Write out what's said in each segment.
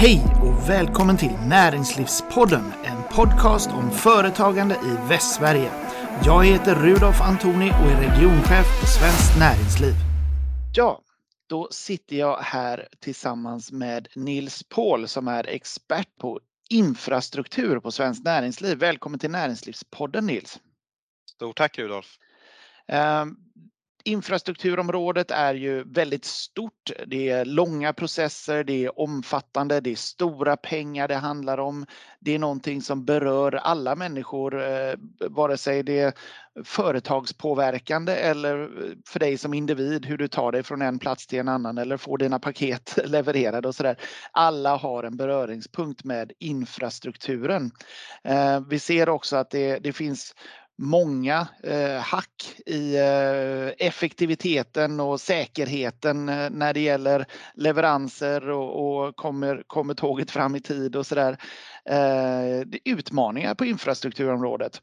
Hej och välkommen till Näringslivspodden, en podcast om företagande i Västsverige. Jag heter Rudolf Antoni och är regionchef på Svenskt Näringsliv. Ja, då sitter jag här tillsammans med Nils Paul som är expert på infrastruktur på Svenskt Näringsliv. Välkommen till Näringslivspodden, Nils. Stort tack, Rudolf. Infrastrukturområdet är ju väldigt stort. Det är långa processer, det är omfattande, det är stora pengar det handlar om. Det är någonting som berör alla människor, vare sig det är företagspåverkande eller för dig som individ, hur du tar dig från en plats till en annan eller får dina paket levererade och sådär. Alla har en beröringspunkt med infrastrukturen. Vi ser också att det finns många hack i effektiviteten och säkerheten när det gäller leveranser och kommer tåget fram i tid och sådär. Det är utmaningar på infrastrukturområdet.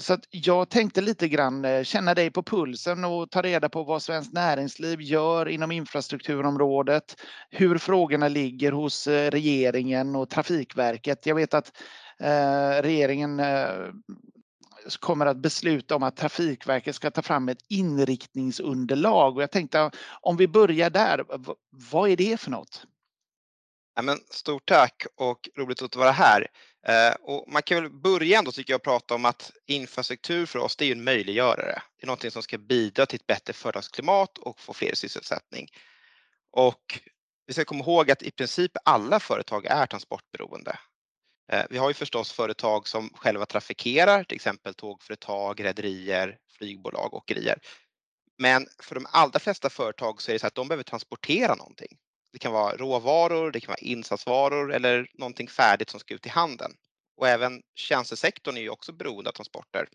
Så att jag tänkte lite grann känna dig på pulsen och ta reda på vad Svenskt Näringsliv gör inom infrastrukturområdet. Hur frågorna ligger hos regeringen och Trafikverket. Jag vet att regeringen kommer att besluta om att Trafikverket ska ta fram ett inriktningsunderlag. Och jag tänkte, om vi börjar där, vad är det för något? Ja, men, stort tack och roligt att vara här. Och man kan väl börja ändå, tycker jag, prata om att infrastruktur för oss, det är ju en möjliggörare. Det är någonting som ska bidra till ett bättre företagsklimat och få fler sysselsättning. Och vi ska komma ihåg att i princip alla företag är transportberoende. Vi har ju förstås företag som själva trafikerar, till exempel tågföretag, rederier, flygbolag, åkerier. Men för de allra flesta företag så är det så att de behöver transportera någonting. Det kan vara råvaror, det kan vara insatsvaror eller någonting färdigt som ska ut i handeln. Och även tjänstesektorn är ju också beroende av transporter.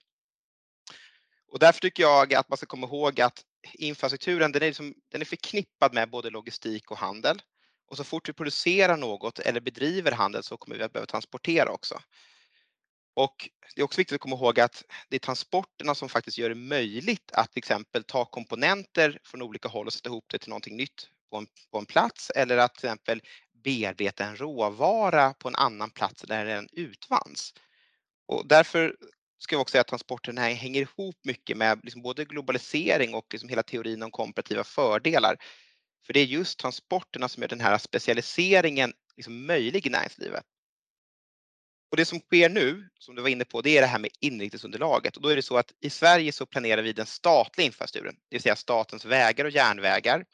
Och därför tycker jag att man ska komma ihåg att infrastrukturen, den är förknippad med både logistik och handel. Och så fort vi producerar något eller bedriver handel så kommer vi att behöva transportera också. Och det är också viktigt att komma ihåg att det är transporterna som faktiskt gör det möjligt att till exempel ta komponenter från olika håll och sätta ihop det till någonting nytt på en plats. Eller att till exempel bearbeta en råvara på en annan plats där den utvanns. Och därför ska vi också säga att transporterna hänger ihop mycket med liksom både globalisering och liksom hela teorin om komparativa fördelar. För det är just transporterna som gör den här specialiseringen liksom möjlig i näringslivet. Och det som sker nu, som du var inne på, det är det här med inriktningsunderlaget. Och då är det så att i Sverige så planerar vi den statliga infrastrukturen, det vill säga statens vägar och järnvägar,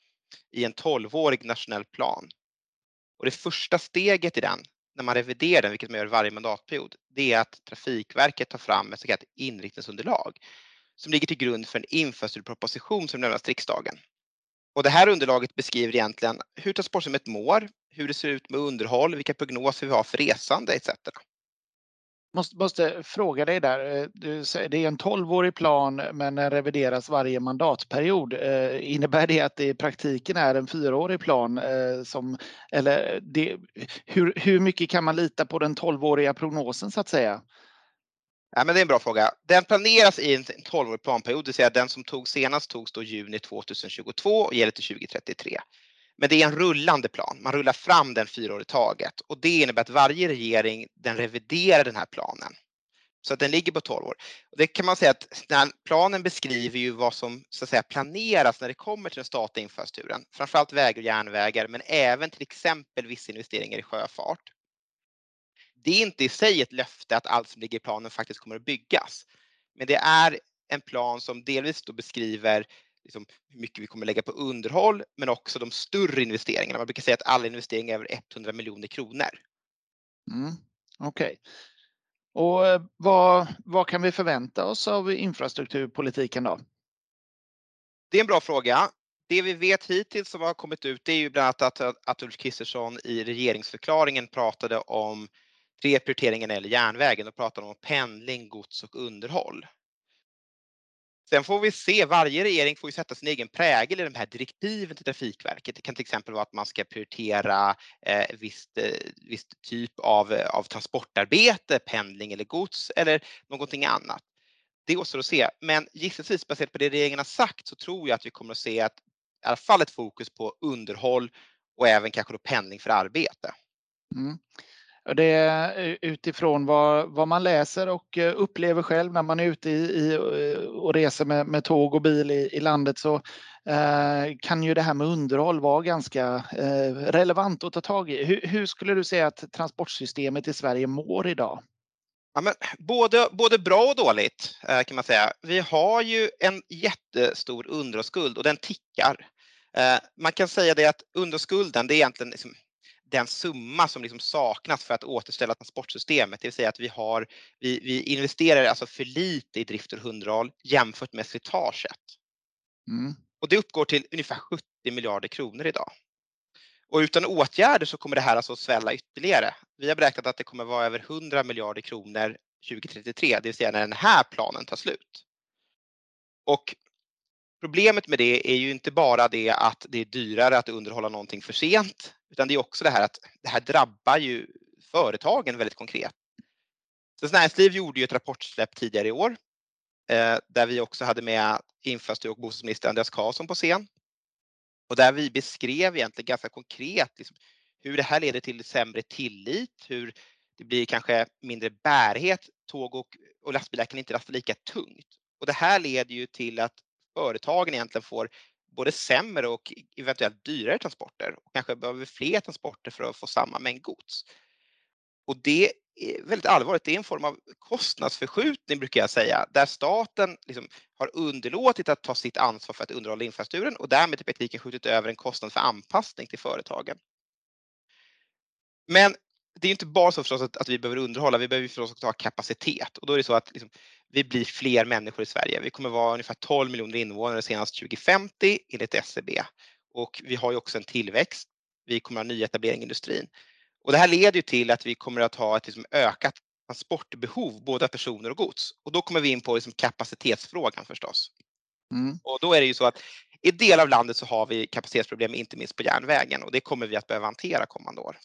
i en 12-årig nationell plan. Och det första steget i den, när man reviderar den, vilket man gör varje mandatperiod, det är att Trafikverket tar fram ett så kallat inriktningsunderlag som ligger till grund för en infrastrukturproposition som lämnas till riksdagen. Och det här underlaget beskriver egentligen hur transportsystemet mår, hur det ser ut med underhåll, vilka prognoser vi har för resande etc. Måste fråga dig där, det är en 12-årig plan men den revideras varje mandatperiod. Innebär det att det i praktiken är en 4-årig plan? Hur mycket kan man lita på den 12-åriga prognosen så att säga? Ja, men det är en bra fråga. Den planeras i en 12-årig planperiod, det vill säga den som togs då juni 2022 och gäller till 2033. Men det är en rullande plan, man rullar fram den 4 år i taget och det innebär att varje regering den reviderar den här planen. Så att den ligger på 12 år. Och det kan man säga att den här planen beskriver ju vad som så att säga planeras när det kommer till den statliga infrastrukturen. Framförallt vägar och järnvägar men även till exempel vissa investeringar i sjöfart. Det är inte i sig ett löfte att allt som ligger i planen faktiskt kommer att byggas. Men det är en plan som delvis då beskriver liksom hur mycket vi kommer lägga på underhåll men också de större investeringarna. Man brukar säga att alla investeringar är över 100 miljoner kronor. Mm, okej. Och vad kan vi förvänta oss av infrastrukturpolitiken då? Det är en bra fråga. Det vi vet hittills som har kommit ut det är ju bland annat att Ulf Kristersson i regeringsförklaringen pratade om 3 prioriteringar eller järnvägen och pratar om pendling, gods och underhåll. Sen får vi se, varje regering får ju sätta sin egen prägel i de här direktiven till Trafikverket. Det kan till exempel vara att man ska prioritera viss typ av transportarbete, pendling eller gods eller någonting annat. Det återstår att se, men gissningsvis baserat på det regeringen har sagt så tror jag att vi kommer att se att, i alla fall ett fokus på underhåll och även kanske då pendling för arbete. Mm. Det är utifrån vad man läser och upplever själv när man är ute och reser med tåg och bil i landet, så kan ju det här med underhåll vara ganska relevant att ta tag i. Hur skulle du säga att transportsystemet i Sverige mår idag? Ja, men både bra och dåligt kan man säga. Vi har ju en jättestor underhållsskuld och den tickar. Man kan säga det att underhållsskulden, det är egentligen liksom den summa som liksom saknas för att återställa transportsystemet, det vill säga att vi investerar alltså för lite i drift och underhåll jämfört med slitaget. Mm. Och det uppgår till ungefär 70 miljarder kronor idag. Och utan åtgärder så kommer det här alltså svälla ytterligare. Vi har beräknat att det kommer vara över 100 miljarder kronor 2033, det vill säga när den här planen tar slut. Och problemet med det är ju inte bara det att det är dyrare att underhålla någonting för sent, utan det är också det här att det här drabbar ju företagen väldigt konkret. Svenskt Näringsliv gjorde ju ett rapportsläpp tidigare i år där vi också hade med infrastruktur- och bostadsminister Andreas Karlsson på scen. Och där vi beskrev egentligen ganska konkret liksom hur det här leder till sämre tillit, hur det blir kanske mindre bärighet, tåg och lastbilar kan inte lasta lika tungt. Och det här leder ju till att företagen egentligen får både sämre och eventuellt dyrare transporter. Och kanske behöver fler transporter för att få samma mängd gods. Och det är väldigt allvarligt. Det är en form av kostnadsförskjutning brukar jag säga. Där staten liksom har underlåtit att ta sitt ansvar för att underhålla infrastrukturen. Och därmed i praktiken skjutit över en kostnad för anpassning till företagen. Men det är inte bara så förstås att vi behöver underhålla. Vi behöver förstås också ha kapacitet. Och då är det så att liksom, vi blir fler människor i Sverige. Vi kommer vara ungefär 12 miljoner invånare senast 2050 enligt SCB. Och vi har ju också en tillväxt. Vi kommer att ha nyetablering i industrin. Och det här leder ju till att vi kommer att ha ett liksom, ökat transportbehov, både personer och gods. Och då kommer vi in på liksom, kapacitetsfrågan förstås. Mm. Och då är det ju så att i del av landet så har vi kapacitetsproblem, inte minst på järnvägen. Och det kommer vi att behöva hantera kommande år.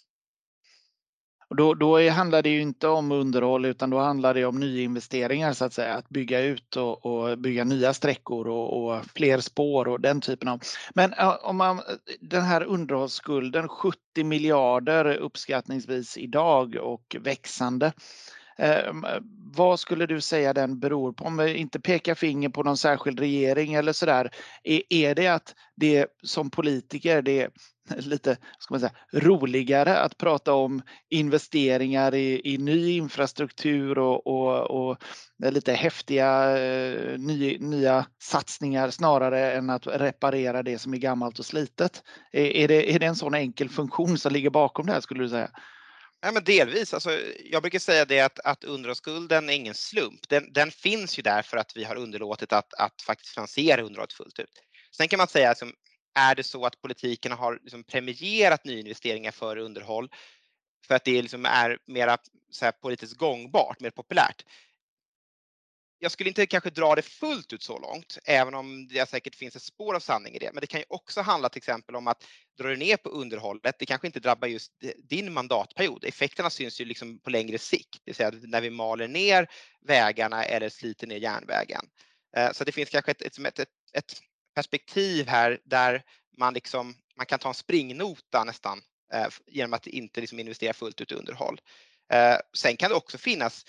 Då handlar det ju inte om underhåll, utan då handlar det om nyinvesteringar så att säga. Att bygga ut och bygga nya sträckor och fler spår och den typen av. Men om man, den här underhållsskulden, 70 miljarder uppskattningsvis idag och växande. Vad skulle du säga den beror på? Om vi inte pekar finger på någon särskild regering eller sådär. Är det att det som politiker, det är lite ska man säga, roligare att prata om investeringar i ny infrastruktur och lite häftiga nya satsningar snarare än att reparera det som är gammalt och slitet? Är det en sån enkel funktion som ligger bakom det här skulle du säga? Ja, men delvis. Alltså, jag brukar säga det att underhållsskulden är ingen slump. Den finns ju där för att vi har underlåtit att faktiskt finansiera underhållet fullt ut. Sen kan man säga, alltså, är det så att politikerna har liksom premierat nyinvesteringar för underhåll för att det liksom är mer så här, politiskt gångbart, mer populärt? Jag skulle inte kanske dra det fullt ut så långt, även om det säkert finns ett spår av sanning i det. Men det kan ju också handla till exempel om att dra ner på underhållet. Det kanske inte drabbar just din mandatperiod. Effekterna syns ju liksom på längre sikt. Det vill säga när vi maler ner vägarna eller sliter ner järnvägen. Så det finns kanske ett perspektiv här där man kan ta en springnota nästan genom att inte liksom investera fullt ut i underhåll. Sen kan det också finnas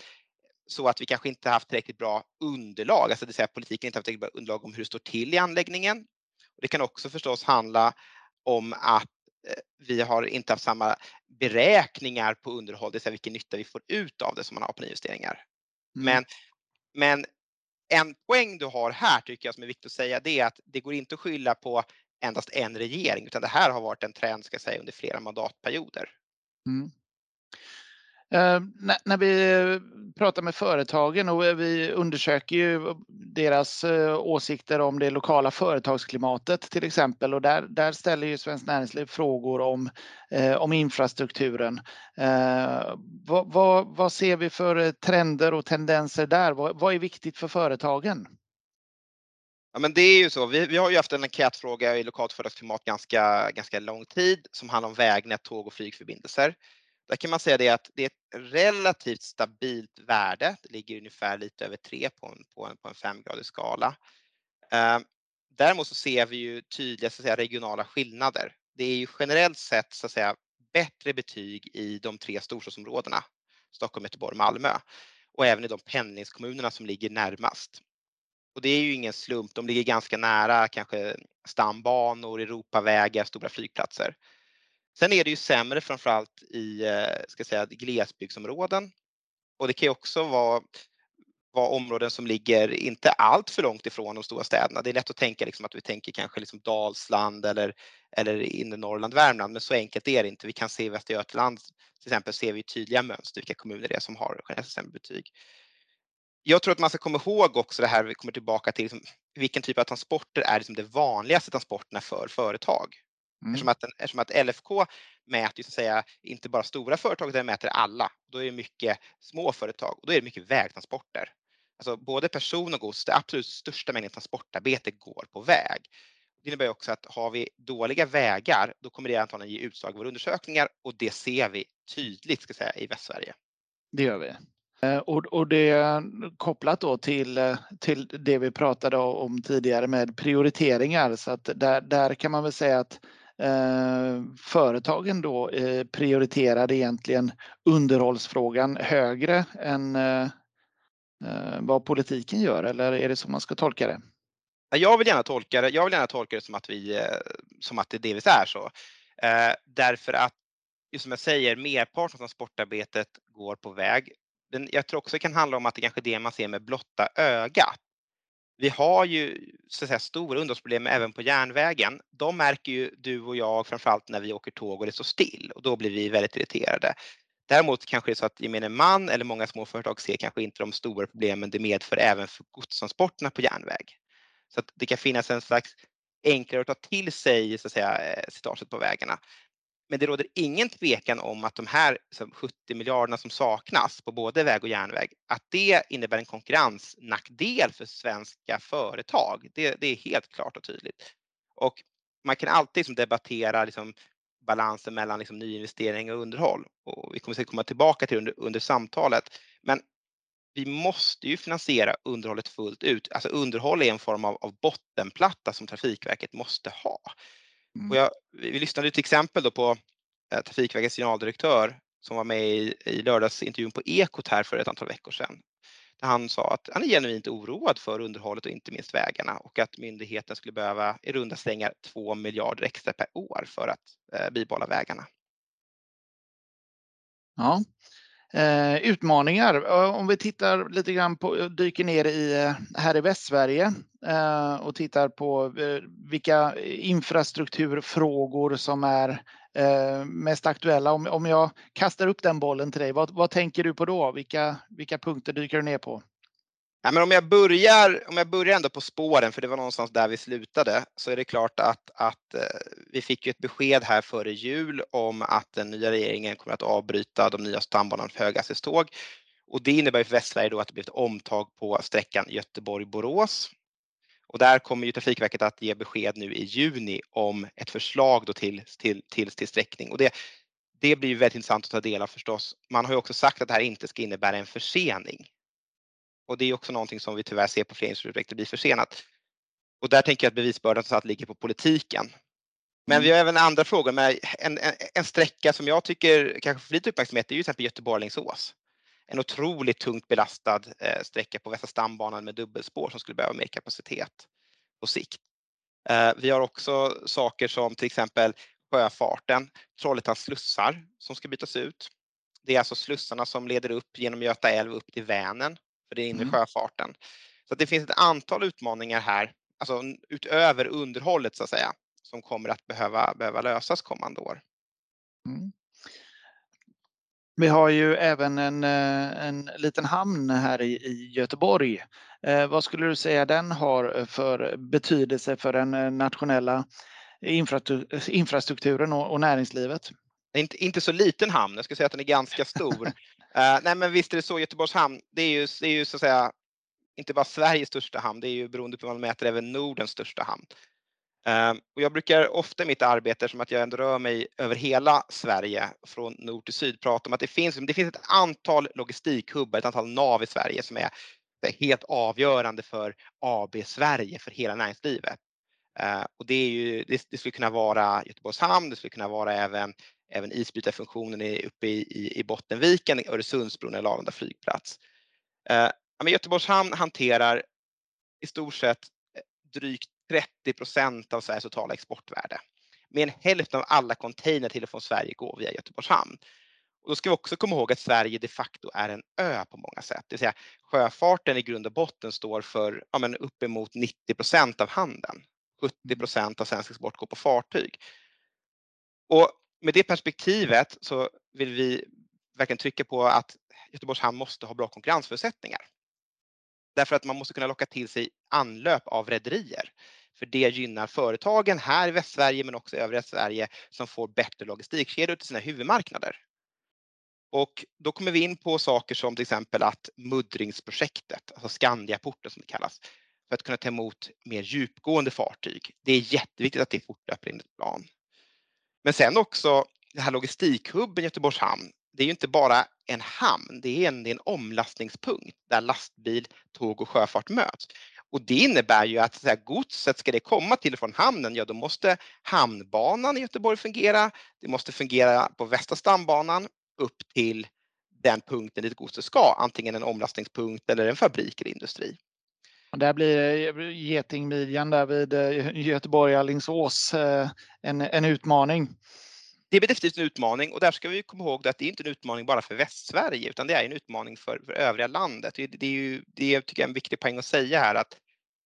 så att vi kanske inte haft tillräckligt bra underlag, alltså det vill säga att politiken inte haft tillräckligt bra underlag om hur det står till i anläggningen. Och det kan också förstås handla om att vi har inte haft samma beräkningar på underhåll, det vill säga vilken nytta vi får ut av det som man har på investeringar. Mm. Men en poäng du har här tycker jag som är viktigt att säga, det är att det går inte att skylla på endast en regering, utan det här har varit en trend ska jag säga, under flera mandatperioder. Mm. När vi pratar med företagen och vi undersöker ju deras åsikter om det lokala företagsklimatet till exempel, och där ställer ju Svenskt Näringsliv frågor om infrastrukturen. Vad ser vi för trender och tendenser där? Vad är viktigt för företagen? Ja, men det är ju så. Vi har ju haft en enkätfråga i lokalt företagsklimat ganska lång tid som handlar om vägnät, tåg och flygförbindelser. Där kan man säga det att det är ett relativt stabilt värde. Det ligger ungefär lite över 3 på en 5-gradig skala. Däremot så ser vi ju tydliga så att säga, regionala skillnader. det är ju generellt sett så att säga bättre betyg i de tre storstadsområdena, Stockholm, Göteborg, Malmö, och även i de pendlingskommunerna som ligger närmast. Och det är ju ingen slump, de ligger ganska nära kanske stambanor, Europavägar, stora flygplatser. Sen är det ju sämre framförallt i glesbygdsområden, och det kan ju också vara områden som ligger inte allt för långt ifrån de stora städerna. Det är lätt att tänka liksom att vi tänker kanske liksom Dalsland eller inre Norrland, Värmland, men så enkelt är det inte. Vi kan se i Västra Götaland till exempel, ser vi tydliga mönster vilka kommuner det är som har generellt sämre betyg. Jag tror att man ska komma ihåg också det här vi kommer tillbaka till, liksom, vilken typ av transporter är liksom det vanligaste transporterna för företag. Mm. Eftersom att LFK mäter så att säga inte bara stora företag, utan mäter alla. Då är det mycket små företag och då är det mycket vägtransporter. Alltså både person och gods, det absolut största mängden transportarbete går på väg. Det innebär också att har vi dåliga vägar, då kommer det antagligen ge utslag i våra undersökningar, och det ser vi tydligt ska säga, i Västsverige. Det gör vi. Och det är kopplat då till det vi pratade om tidigare med prioriteringar, så att där kan man väl säga att företagen då prioriterade egentligen underhållsfrågan högre än vad politiken gör, eller är det så man ska tolka det? Jag vill gärna tolka det som att det delvis är så. Därför att, just som jag säger, merparten av transportarbetet går på väg. Men jag tror också det kan handla om att det kanske är det man ser med blotta ögat. Vi har ju så att säga stora underhållsproblem även på järnvägen. De märker ju du och jag framförallt när vi åker tåg och det står still, och då blir vi väldigt irriterade. Däremot kanske det är så att gemene man eller många småföretag ser kanske inte de stora problemen det medför även för godstransporterna på järnväg. Så att det kan finnas en slags enklare att ta till sig så att säga slitaget på vägarna. Men det råder ingen tvekan om att de här 70 miljarderna som saknas på både väg och järnväg, att det innebär en konkurrensnackdel för svenska företag. Det är helt klart och tydligt. Och man kan alltid liksom debattera liksom balansen mellan liksom nyinvestering och underhåll. Och vi kommer säkert komma tillbaka till under samtalet. Men vi måste ju finansiera underhållet fullt ut. Alltså underhåll är en form av bottenplatta som Trafikverket måste ha. Mm. Och vi lyssnade till exempel då på Trafikverkets generaldirektör som var med i lördagsintervjun på Ekot här för ett antal veckor sedan. Där han sa att han är genuint oroad för underhållet och inte minst vägarna, och att myndigheten skulle behöva i runda slängar 2 miljarder extra per år för att bibehålla vägarna. Ja. Utmaningar. Om vi tittar lite grann på, dyker ner här i Västsverige och tittar på vilka infrastrukturfrågor som är mest aktuella. Om jag kastar upp den bollen till dig, vad tänker du på då? Vilka punkter dyker du ner på? Ja, men om jag börjar ändå på spåren, för det var någonstans där vi slutade, så är det klart att vi fick ju ett besked här före jul om att den nya regeringen kommer att avbryta de nya stambanorna för höghastighetståg. Och det innebär för Västsverige då att det blir ett omtag på sträckan Göteborg-Borås. Och där kommer ju Trafikverket att ge besked nu i juni om ett förslag då till sträckning. Och det blir ju väldigt intressant att ta del av förstås. Man har ju också sagt att det här inte ska innebära en försening. Och det är också någonting som vi tyvärr ser på fler infrastrukturprojekt, det blir försenat. Och där tänker jag att bevisbördan så att ligger på politiken. Men vi har även andra frågor. Men en sträcka som jag tycker kanske får lite uppmärksamhet är ju till exempel Göteborg-Alingsås. En otroligt tungt belastad sträcka på Västra stambanan med dubbelspår som skulle behöva mer kapacitet på sikt. Vi har också saker som till exempel sjöfarten, Trollhättans slussar som ska bytas ut. Det är alltså slussarna som leder upp genom Göta älv upp till Vänen. För det är inne i sjöfarten. Så att det finns ett antal utmaningar här, alltså utöver underhållet så att säga, som kommer att behöva lösas kommande år. Mm. Vi har ju även en liten hamn här i Göteborg. Vad skulle du säga den har för betydelse för den nationella infrastrukturen och näringslivet? Inte så liten hamn, jag skulle säga att den är ganska stor. Nej men visst är det så, Göteborgs hamn, det är ju så att säga inte bara Sveriges största hamn, det är ju beroende på vad man mäter även Nordens största hamn. Och jag brukar ofta i mitt arbete, som att jag ändå rör mig över hela Sverige från nord till syd, prata om att det finns ett antal logistikhubbar, ett antal nav i Sverige som är helt avgörande för AB Sverige, för hela näringslivet. Och det är ju, det skulle kunna vara Göteborgs hamn, det skulle kunna vara även isbrytarfunktionen uppe i Bottenviken, Öresundsbron eller Lavenda flygplats. Men Göteborgs hamn hanterar i stort sett drygt 30% av Sveriges totala exportvärde. Mer än hälften av alla container till och från Sverige går via Göteborgs hamn. Och då ska vi också komma ihåg att Sverige de facto är en ö på många sätt. Det vill säga sjöfarten i grund och botten står för uppemot 90% av handeln. 70% av svensk export går på fartyg. Och med det perspektivet så vill vi verkligen trycka på att Göteborgs hamn måste ha bra konkurrensförutsättningar. Därför att man måste kunna locka till sig anlöp av rederier. För det gynnar företagen här i Västsverige men också i övriga Sverige som får bättre logistikkedjor till sina huvudmarknader. Och då kommer vi in på saker som till exempel att muddringsprojektet, alltså Skandiaporten som det kallas, för att kunna ta emot mer djupgående fartyg. Det är jätteviktigt att det fortlöper enligt plan. Men sen också den här logistikhubben Göteborgs hamn. Det är ju inte bara en hamn, det är en omlastningspunkt där lastbil, tåg och sjöfart möts. Och det innebär ju att så här, godset ska det komma till från hamnen, ja då måste hamnbanan i Göteborg fungera. Det måste fungera på Västra stambanan upp till den punkten dit godset ska. Antingen en omlastningspunkt eller en fabrik eller industri. Där blir getingmidjan där vid Göteborg-Alingsås en utmaning. Det är definitivt en utmaning och där ska vi komma ihåg att det är inte en utmaning bara för Västsverige utan det är en utmaning för övriga landet. Det är tycker jag, en viktig poäng att säga här att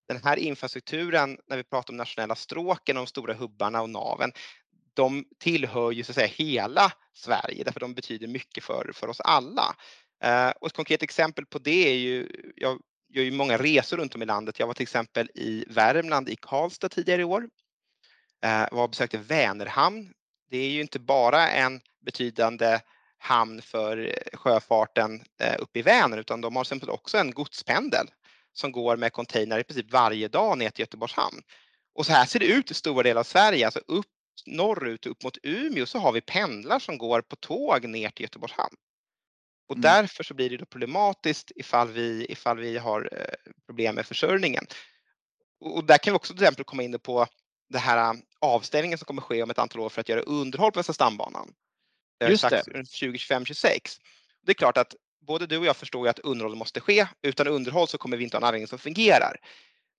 den här infrastrukturen när vi pratar om nationella stråken, de stora hubbarna och naven, de tillhör ju så att säga hela Sverige därför de betyder mycket för oss alla. Och ett konkret exempel på det är ju, jag gör ju många resor runt om i landet. Jag var till exempel i Värmland, i Karlstad tidigare i år. Jag besökte Vänerhamn. Det är ju inte bara en betydande hamn för sjöfarten uppe i Vänen utan de har till exempel också en godspendel som går med container i princip varje dag ner till Göteborgs hamn. Och så här ser det ut i stora delar av Sverige, alltså upp norrut upp mot Umeå så har vi pendlar som går på tåg ner till Göteborgs hamn. Och därför så blir det då problematiskt ifall vi har problem med försörjningen. Och där kan vi också till exempel komma in på det här avställningen som kommer ske om ett antal år för att göra underhåll på Västra stambanan. Just det. 2025-26. Det är klart att både du och jag förstår ju att underhåll måste ske. Utan underhåll så kommer vi inte ha en anläggning som fungerar.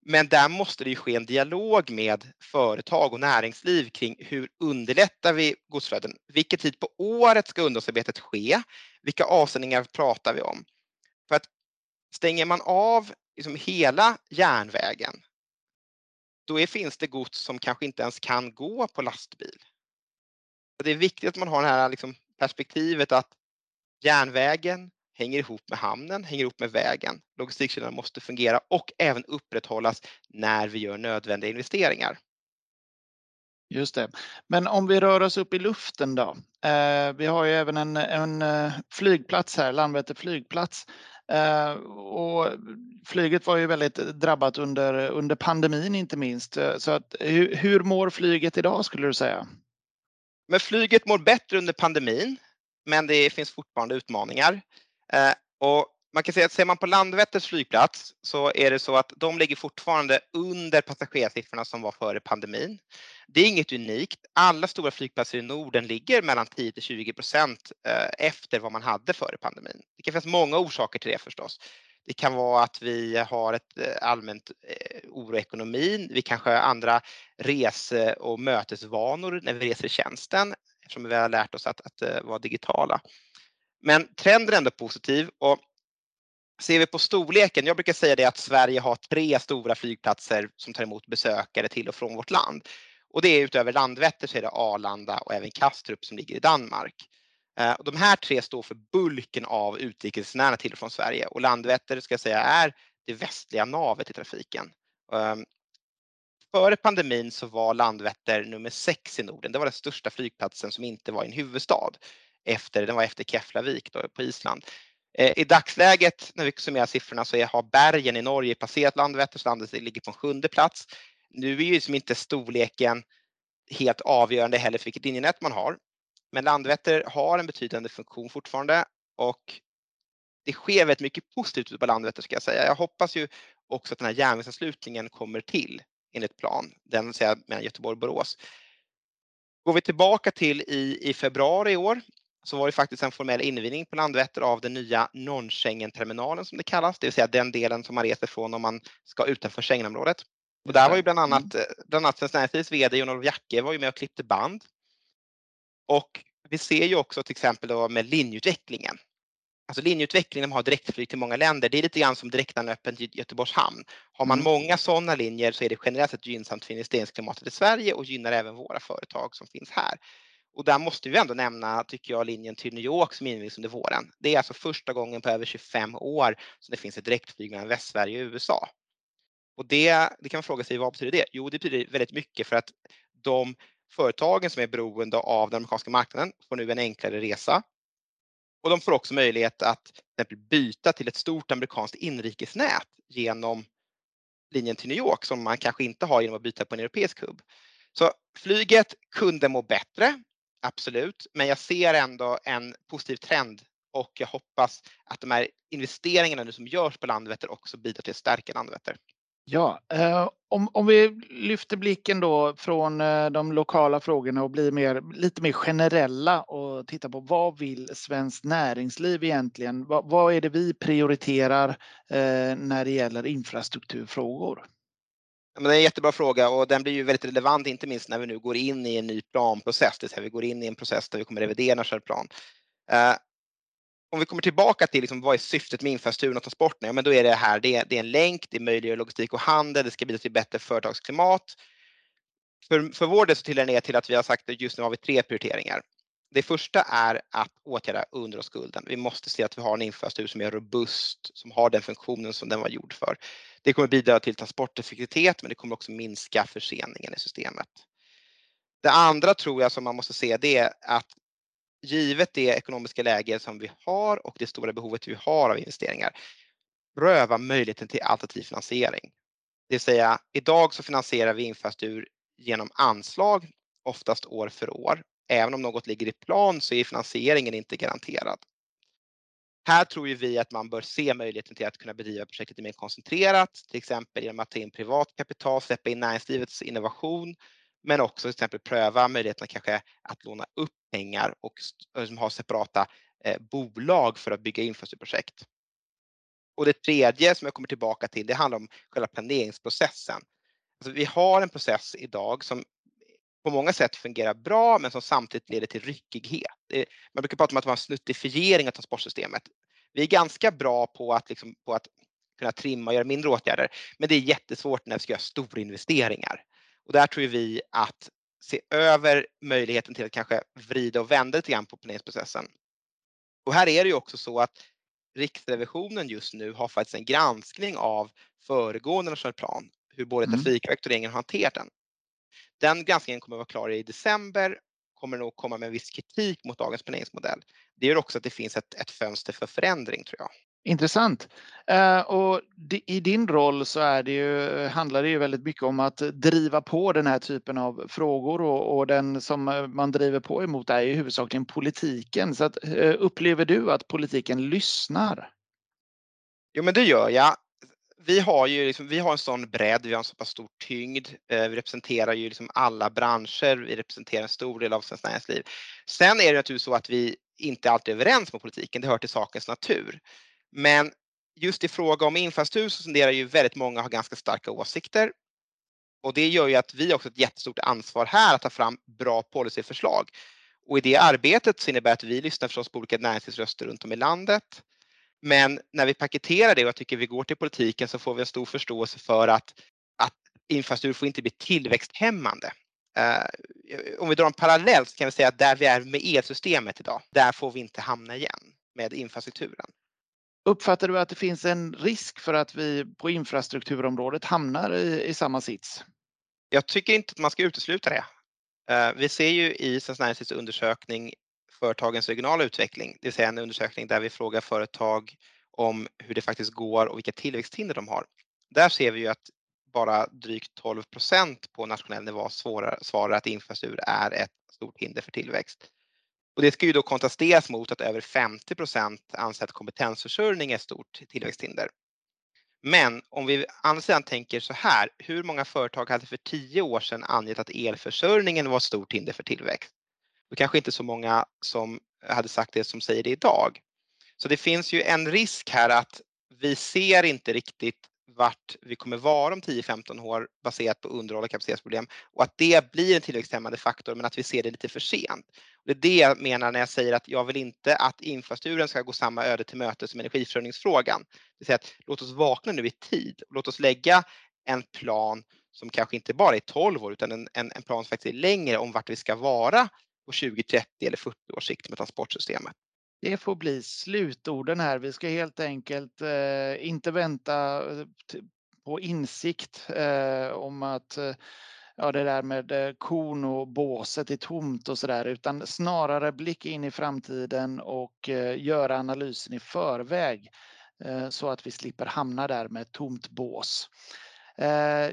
Men där måste det ju ske en dialog med företag och näringsliv kring hur underlättar vi godsflöden. Vilken tid på året ska underhållsarbetet ske? Vilka avställningar pratar vi om? För att stänger man av liksom hela järnvägen då finns det gods som kanske inte ens kan gå på lastbil. Det är viktigt att man har det här liksom perspektivet att järnvägen hänger ihop med hamnen, hänger ihop med vägen. Logistikkedjan måste fungera och även upprätthållas när vi gör nödvändiga investeringar. Just det. Men om vi rör oss upp i luften då. Vi har ju även en flygplats här, Landvetter flygplats. Och flyget var ju väldigt drabbat under pandemin inte minst. Så att, hur mår flyget idag skulle du säga? Men flyget mår bättre under pandemin, men det finns fortfarande utmaningar. Och man kan säga att ser man på Landvetters flygplats så är det så att de ligger fortfarande under passagerarsiffrorna som var före pandemin. Det är inget unikt. Alla stora flygplatser i Norden ligger mellan 10-20% efter vad man hade före pandemin. Det kan finnas många orsaker till det förstås. Det kan vara att vi har ett allmänt oro i ekonomin. Vi kanske har andra rese- och mötesvanor när vi reser i tjänsten eftersom vi har lärt oss att vara digitala. Men trenden är ändå positiv och ser vi på storleken, jag brukar säga det att Sverige har 3 stora flygplatser som tar emot besökare till och från vårt land. Och det är utöver Landvetter så är det Arlanda och även Kastrup som ligger i Danmark. Och de här 3 står för bulken av utrikesresenärerna till och från Sverige. Och Landvetter ska jag säga är det västliga navet i trafiken. Före pandemin så var Landvetter nummer 6 i Norden. Det var den största flygplatsen som inte var i en huvudstad. Den var efter Keflavik då, på Island. I dagsläget, när vi summerar siffrorna, så har Bergen i Norge passerat Landvetter, så Landvetter ligger på en 7:e plats. Nu är ju liksom inte storleken helt avgörande heller för vilket linjenät man har. Men Landvetter har en betydande funktion fortfarande och det sker väldigt mycket positivt på Landvetter ska jag säga. Jag hoppas ju också att den här järnvägsanslutningen kommer till. enligt plan, den säger mellan Göteborg-Borås. Går vi tillbaka till i februari i år, så var det faktiskt en formell invigning på Landvetter av den nya Nonschengen-terminalen som det kallas. Det vill säga den delen som man reser från om man ska utanför Schengenområdet. Och där var ju bland annat Svenskt Näringslivs vd Jon-Olof Jacke var ju med och klippte band. Och vi ser ju också till exempel då med linjutvecklingen. Alltså linjutvecklingen, de har direktflyg till många länder. Det är lite grann som direktanlöpen till Göteborgs hamn. Har man många sådana linjer så är det generellt sett gynnsamt för investeringsklimatet i Sverige och gynnar även våra företag som finns här. Och där måste vi ändå nämna, tycker jag, linjen till New York som invigs under våren. Det är alltså första gången på över 25 år som det finns ett direktflyg mellan Västsverige och USA. Och det kan man fråga sig, vad betyder det? Jo, det betyder väldigt mycket för att de företagen som är beroende av den amerikanska marknaden får nu en enklare resa. Och de får också möjlighet att till exempel byta till ett stort amerikanskt inrikesnät genom linjen till New York som man kanske inte har genom att byta på en europeisk hubb. Så flyget kunde må bättre, absolut, men jag ser ändå en positiv trend och jag hoppas att de här investeringarna nu som görs på Landvetter också bidrar till att stärka Landvetter. Ja, om vi lyfter blicken då från de lokala frågorna och blir lite mer generella och tittar på vad vill Svenskt Näringsliv egentligen? Vad är det vi prioriterar när det gäller infrastrukturfrågor? Ja, men det är en jättebra fråga och den blir ju väldigt relevant inte minst när vi nu går in i en ny planprocess. Det vill säga vi går in i en process där vi kommer revidera nationell plan. Om vi kommer tillbaka till liksom, vad är syftet med infrastrukturen och transporten? Ja, men då är det här, det är en länk, det möjliggör logistik och handel, det ska bidra till bättre företagsklimat. För vår del så till ner till att vi har sagt att just nu har vi 3 prioriteringar. Det första är att åtgärda underhållsskulden. Vi måste se att vi har en infrastruktur som är robust, som har den funktionen som den var gjord för. Det kommer bidra till transporteffektivitet, men det kommer också minska förseningen i systemet. Det andra tror jag som man måste se, det är att givet det ekonomiska läge som vi har och det stora behovet vi har av investeringar, pröva möjligheten till alternativ finansiering. Det vill säga, idag så finansierar vi infrastruktur genom anslag, oftast år för år. Även om något ligger i plan så är finansieringen inte garanterad. Här tror ju vi att man bör se möjligheten till att kunna bedriva projektet mer koncentrerat, till exempel genom att ta in privat kapital, släppa in näringslivets innovation, men också till exempel pröva möjligheterna kanske att låna upp pengar och ha separata bolag för att bygga infrastrukturprojekt. Och det tredje som jag kommer tillbaka till, det handlar om själva planeringsprocessen. Alltså, vi har en process idag som på många sätt fungerar bra men som samtidigt leder till ryckighet. Man brukar prata om att det var en snuttifiering av transportsystemet. Vi är ganska bra på att kunna trimma och göra mindre åtgärder, men det är jättesvårt när vi ska göra stora investeringar. Och där tror vi att se över möjligheten till att kanske vrida och vända lite grann på planeringsprocessen. Och här är det ju också så att riksrevisionen just nu har faktiskt en granskning av föregående nationell plan, hur både Trafikverket och regeringen har hanterat den. Den granskningen kommer att vara klar i december, kommer nog komma med en viss kritik mot dagens planeringsmodell. Det gör också att det finns ett fönster för förändring, tror jag. Intressant. Och i din roll så handlar det ju väldigt mycket om att driva på den här typen av frågor och den som man driver på emot är ju huvudsakligen politiken. Så att, upplever du att politiken lyssnar? Jo, men det gör jag. Vi har en sån bredd, vi har en så pass stor tyngd, vi representerar ju liksom alla branscher, vi representerar en stor del av Svenskt Näringsliv. Sen är det naturligtvis så att vi inte alltid är överens med politiken, det hör till sakens natur. Men just i fråga om infrastruktur så tenderar ju väldigt många har ganska starka åsikter. Och det gör ju att vi också har ett jättestort ansvar här att ta fram bra policyförslag. Och i det arbetet så innebär att vi lyssnar förstås på olika näringslivsröster runt om i landet. Men när vi paketerar det och jag tycker vi går till politiken så får vi en stor förståelse för att infrastruktur får inte bli tillväxthämmande. Om vi drar en parallell så kan vi säga att där vi är med elsystemet idag, där får vi inte hamna igen med infrastrukturen. Uppfattar du att det finns en risk för att vi på infrastrukturområdet hamnar i samma sits? Jag tycker inte att man ska utesluta det. Vi ser ju i Svenskt Näringslivs undersökning företagens regionala utveckling, det vill säga en undersökning där vi frågar företag om hur det faktiskt går och vilka tillväxthinder de har. Där ser vi ju att bara drygt 12% på nationell nivå svarar att infrastruktur är ett stort hinder för tillväxt. Och det ska ju då kontrasteras mot att över 50% anser att kompetensförsörjning är ett stort tillväxthinder. Men om vi anser tänker så här, hur många företag hade för 10 år sedan angett att elförsörjningen var ett stort hinder för tillväxt? Det kanske inte så många som hade sagt det som säger det idag. Så det finns ju en risk här att vi ser inte riktigt vart vi kommer vara om 10-15 år baserat på underhåll och kapacitetsproblem, och att det blir en tillväxthämmande faktor, men att vi ser det lite för sent. Det är det jag menar när jag säger att jag vill inte att infrastrukturen ska gå samma öde till möte som energiförsörjningsfrågan. Det vill säga att låt oss vakna nu i tid och låt oss lägga en plan som kanske inte bara är 12 år utan en plan som faktiskt är längre om vart vi ska vara på 20, 30 eller 40 års sikt med transportsystemet. Det får bli slutorden här. Vi ska helt enkelt inte vänta på insikt om att ja, det där med kon och båset är tomt och sådär, utan snarare blicka in i framtiden och göra analysen i förväg så att vi slipper hamna där med tomt bås.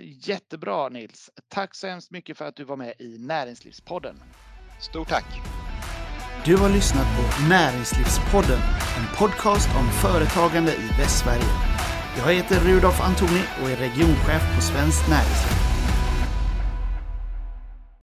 Jättebra Nils. Tack så hemskt mycket för att du var med i Näringslivspodden. Stort tack! Du har lyssnat på Näringslivspodden, en podcast om företagande i Västsverige. Jag heter Rudolf Antoni och är regionchef på Svenskt Näringsliv.